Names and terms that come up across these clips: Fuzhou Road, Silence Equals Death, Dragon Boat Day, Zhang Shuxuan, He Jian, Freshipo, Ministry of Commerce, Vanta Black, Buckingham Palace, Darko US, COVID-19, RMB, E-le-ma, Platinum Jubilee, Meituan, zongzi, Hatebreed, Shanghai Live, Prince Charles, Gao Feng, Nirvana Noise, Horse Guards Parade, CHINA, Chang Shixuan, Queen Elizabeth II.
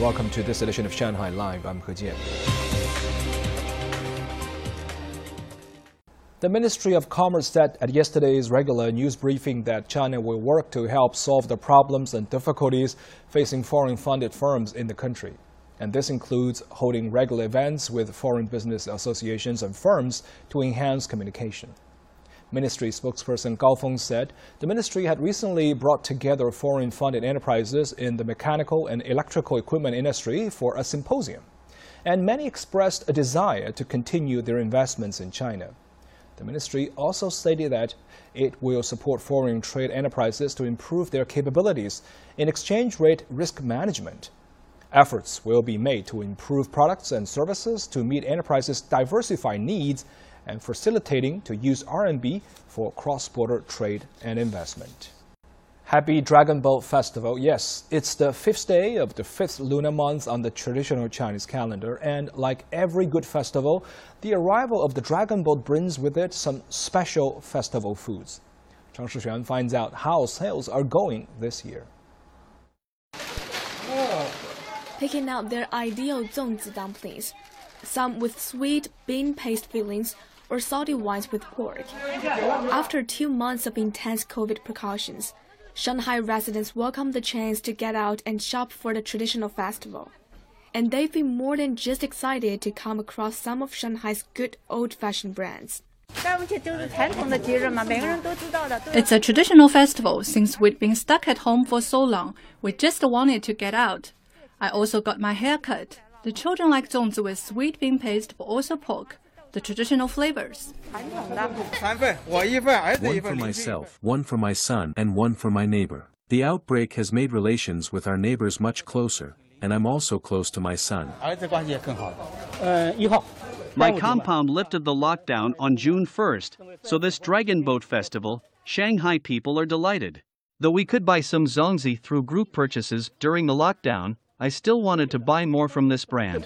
Welcome to this edition of Shanghai Live. I'm He Jian. The Ministry of Commerce said at yesterday's regular news briefing that China will work to help solve the problems and difficulties facing foreign-funded firms in the country. And this includes holding regular events with foreign business associations and firms to enhance communication. Ministry spokesperson Gao Feng said the ministry had recently brought together foreign-funded enterprises in the mechanical and electrical equipment industry for a symposium, and many expressed a desire to continue their investments in China. The ministry also stated that it will support foreign trade enterprises to improve their capabilities in exchange rate risk management. Efforts will be made to improve products and services to meet enterprises' diversified needs and facilitating to use RMB for cross-border trade and investment. Happy Dragon Boat Festival. Yes, it's the fifth day of the fifth lunar month on the traditional Chinese calendar, and like every good festival, the arrival of the Dragon Boat brings with it some special festival foods. Chang Shixuan finds out how sales are going this year. Picking out their ideal zongzi dumplings, some with sweet bean paste fillings or salty ones with pork. After 2 months of intense COVID precautions, Shanghai residents welcomed the chance to get out and shop for the traditional festival. And they've been more than just excited to come across some of Shanghai's good old-fashioned brands. It's a traditional festival. Since we'd been stuck at home for so long, we just wanted to get out. I also got my hair cut. The children like zongzi with sweet bean paste, but also pork, the traditional flavors. One for myself, one for my son, and one for my neighbor. The outbreak has made relations with our neighbors much closer, and I'm also close to my son. My compound lifted the lockdown on June 1st, so this Dragon Boat Festival, Shanghai people are delighted. Though we could buy some zongzi through group purchases during the lockdown, I still wanted to buy more from this brand.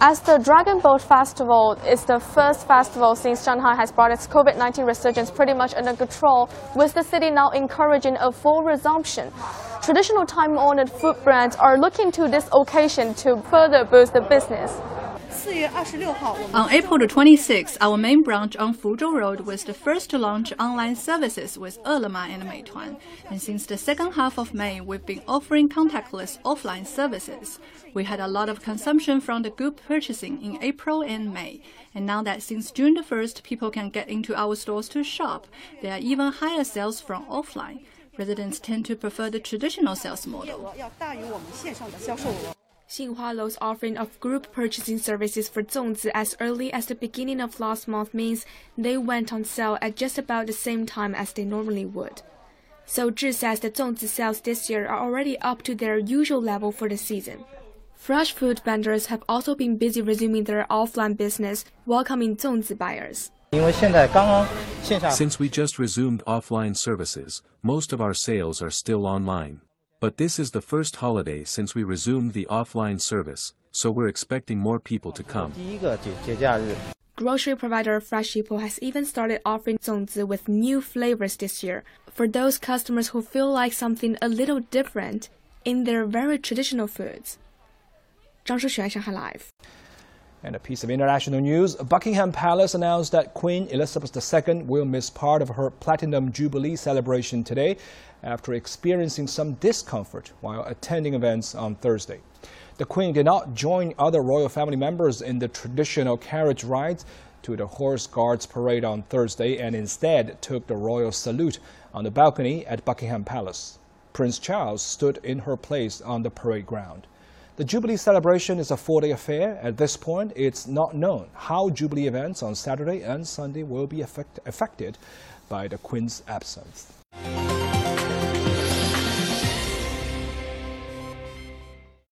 As the Dragon Boat Festival is the first festival since Shanghai has brought its COVID-19 resurgence pretty much under control, with the city now encouraging a full resumption, traditional time-honored food brands are looking to this occasion to further boost the business. On April the 26th, our main branch on Fuzhou Road was the first to launch online services with E-le-ma and Meituan. And since the second half of May, we've been offering contactless offline services. We had a lot of consumption from the group purchasing in April and May. And now that since June the 1st, people can get into our stores to shop, there are even higher sales from offline. Residents tend to prefer the traditional sales model. Xinhua Low's offering of group purchasing services for zongzi as early as the beginning of last month means they went on sale at just about the same time as they normally would. So Zhi says the zongzi sales this year are already up to their usual level for the season. Fresh food vendors have also been busy resuming their offline business, welcoming zongzi buyers. Since we just resumed offline services, most of our sales are still online. But this is the first holiday since we resumed the offline service, so we're expecting more people to come. Grocery provider Freshipo has even started offering zongzi with new flavors this year for those customers who feel like something a little different in their very traditional foods. Zhang Shuxuan, Shanghai Live. And a piece of international news, Buckingham Palace announced that Queen Elizabeth II will miss part of her Platinum Jubilee celebration today after experiencing some discomfort while attending events on Thursday. The Queen did not join other royal family members in the traditional carriage rides to the Horse Guards Parade on Thursday and instead took the royal salute on the balcony at Buckingham Palace. Prince Charles stood in her place on the parade ground. The Jubilee celebration is a four-day affair. At this point, it's not known how Jubilee events on Saturday and Sunday will be affected by the Queen's absence.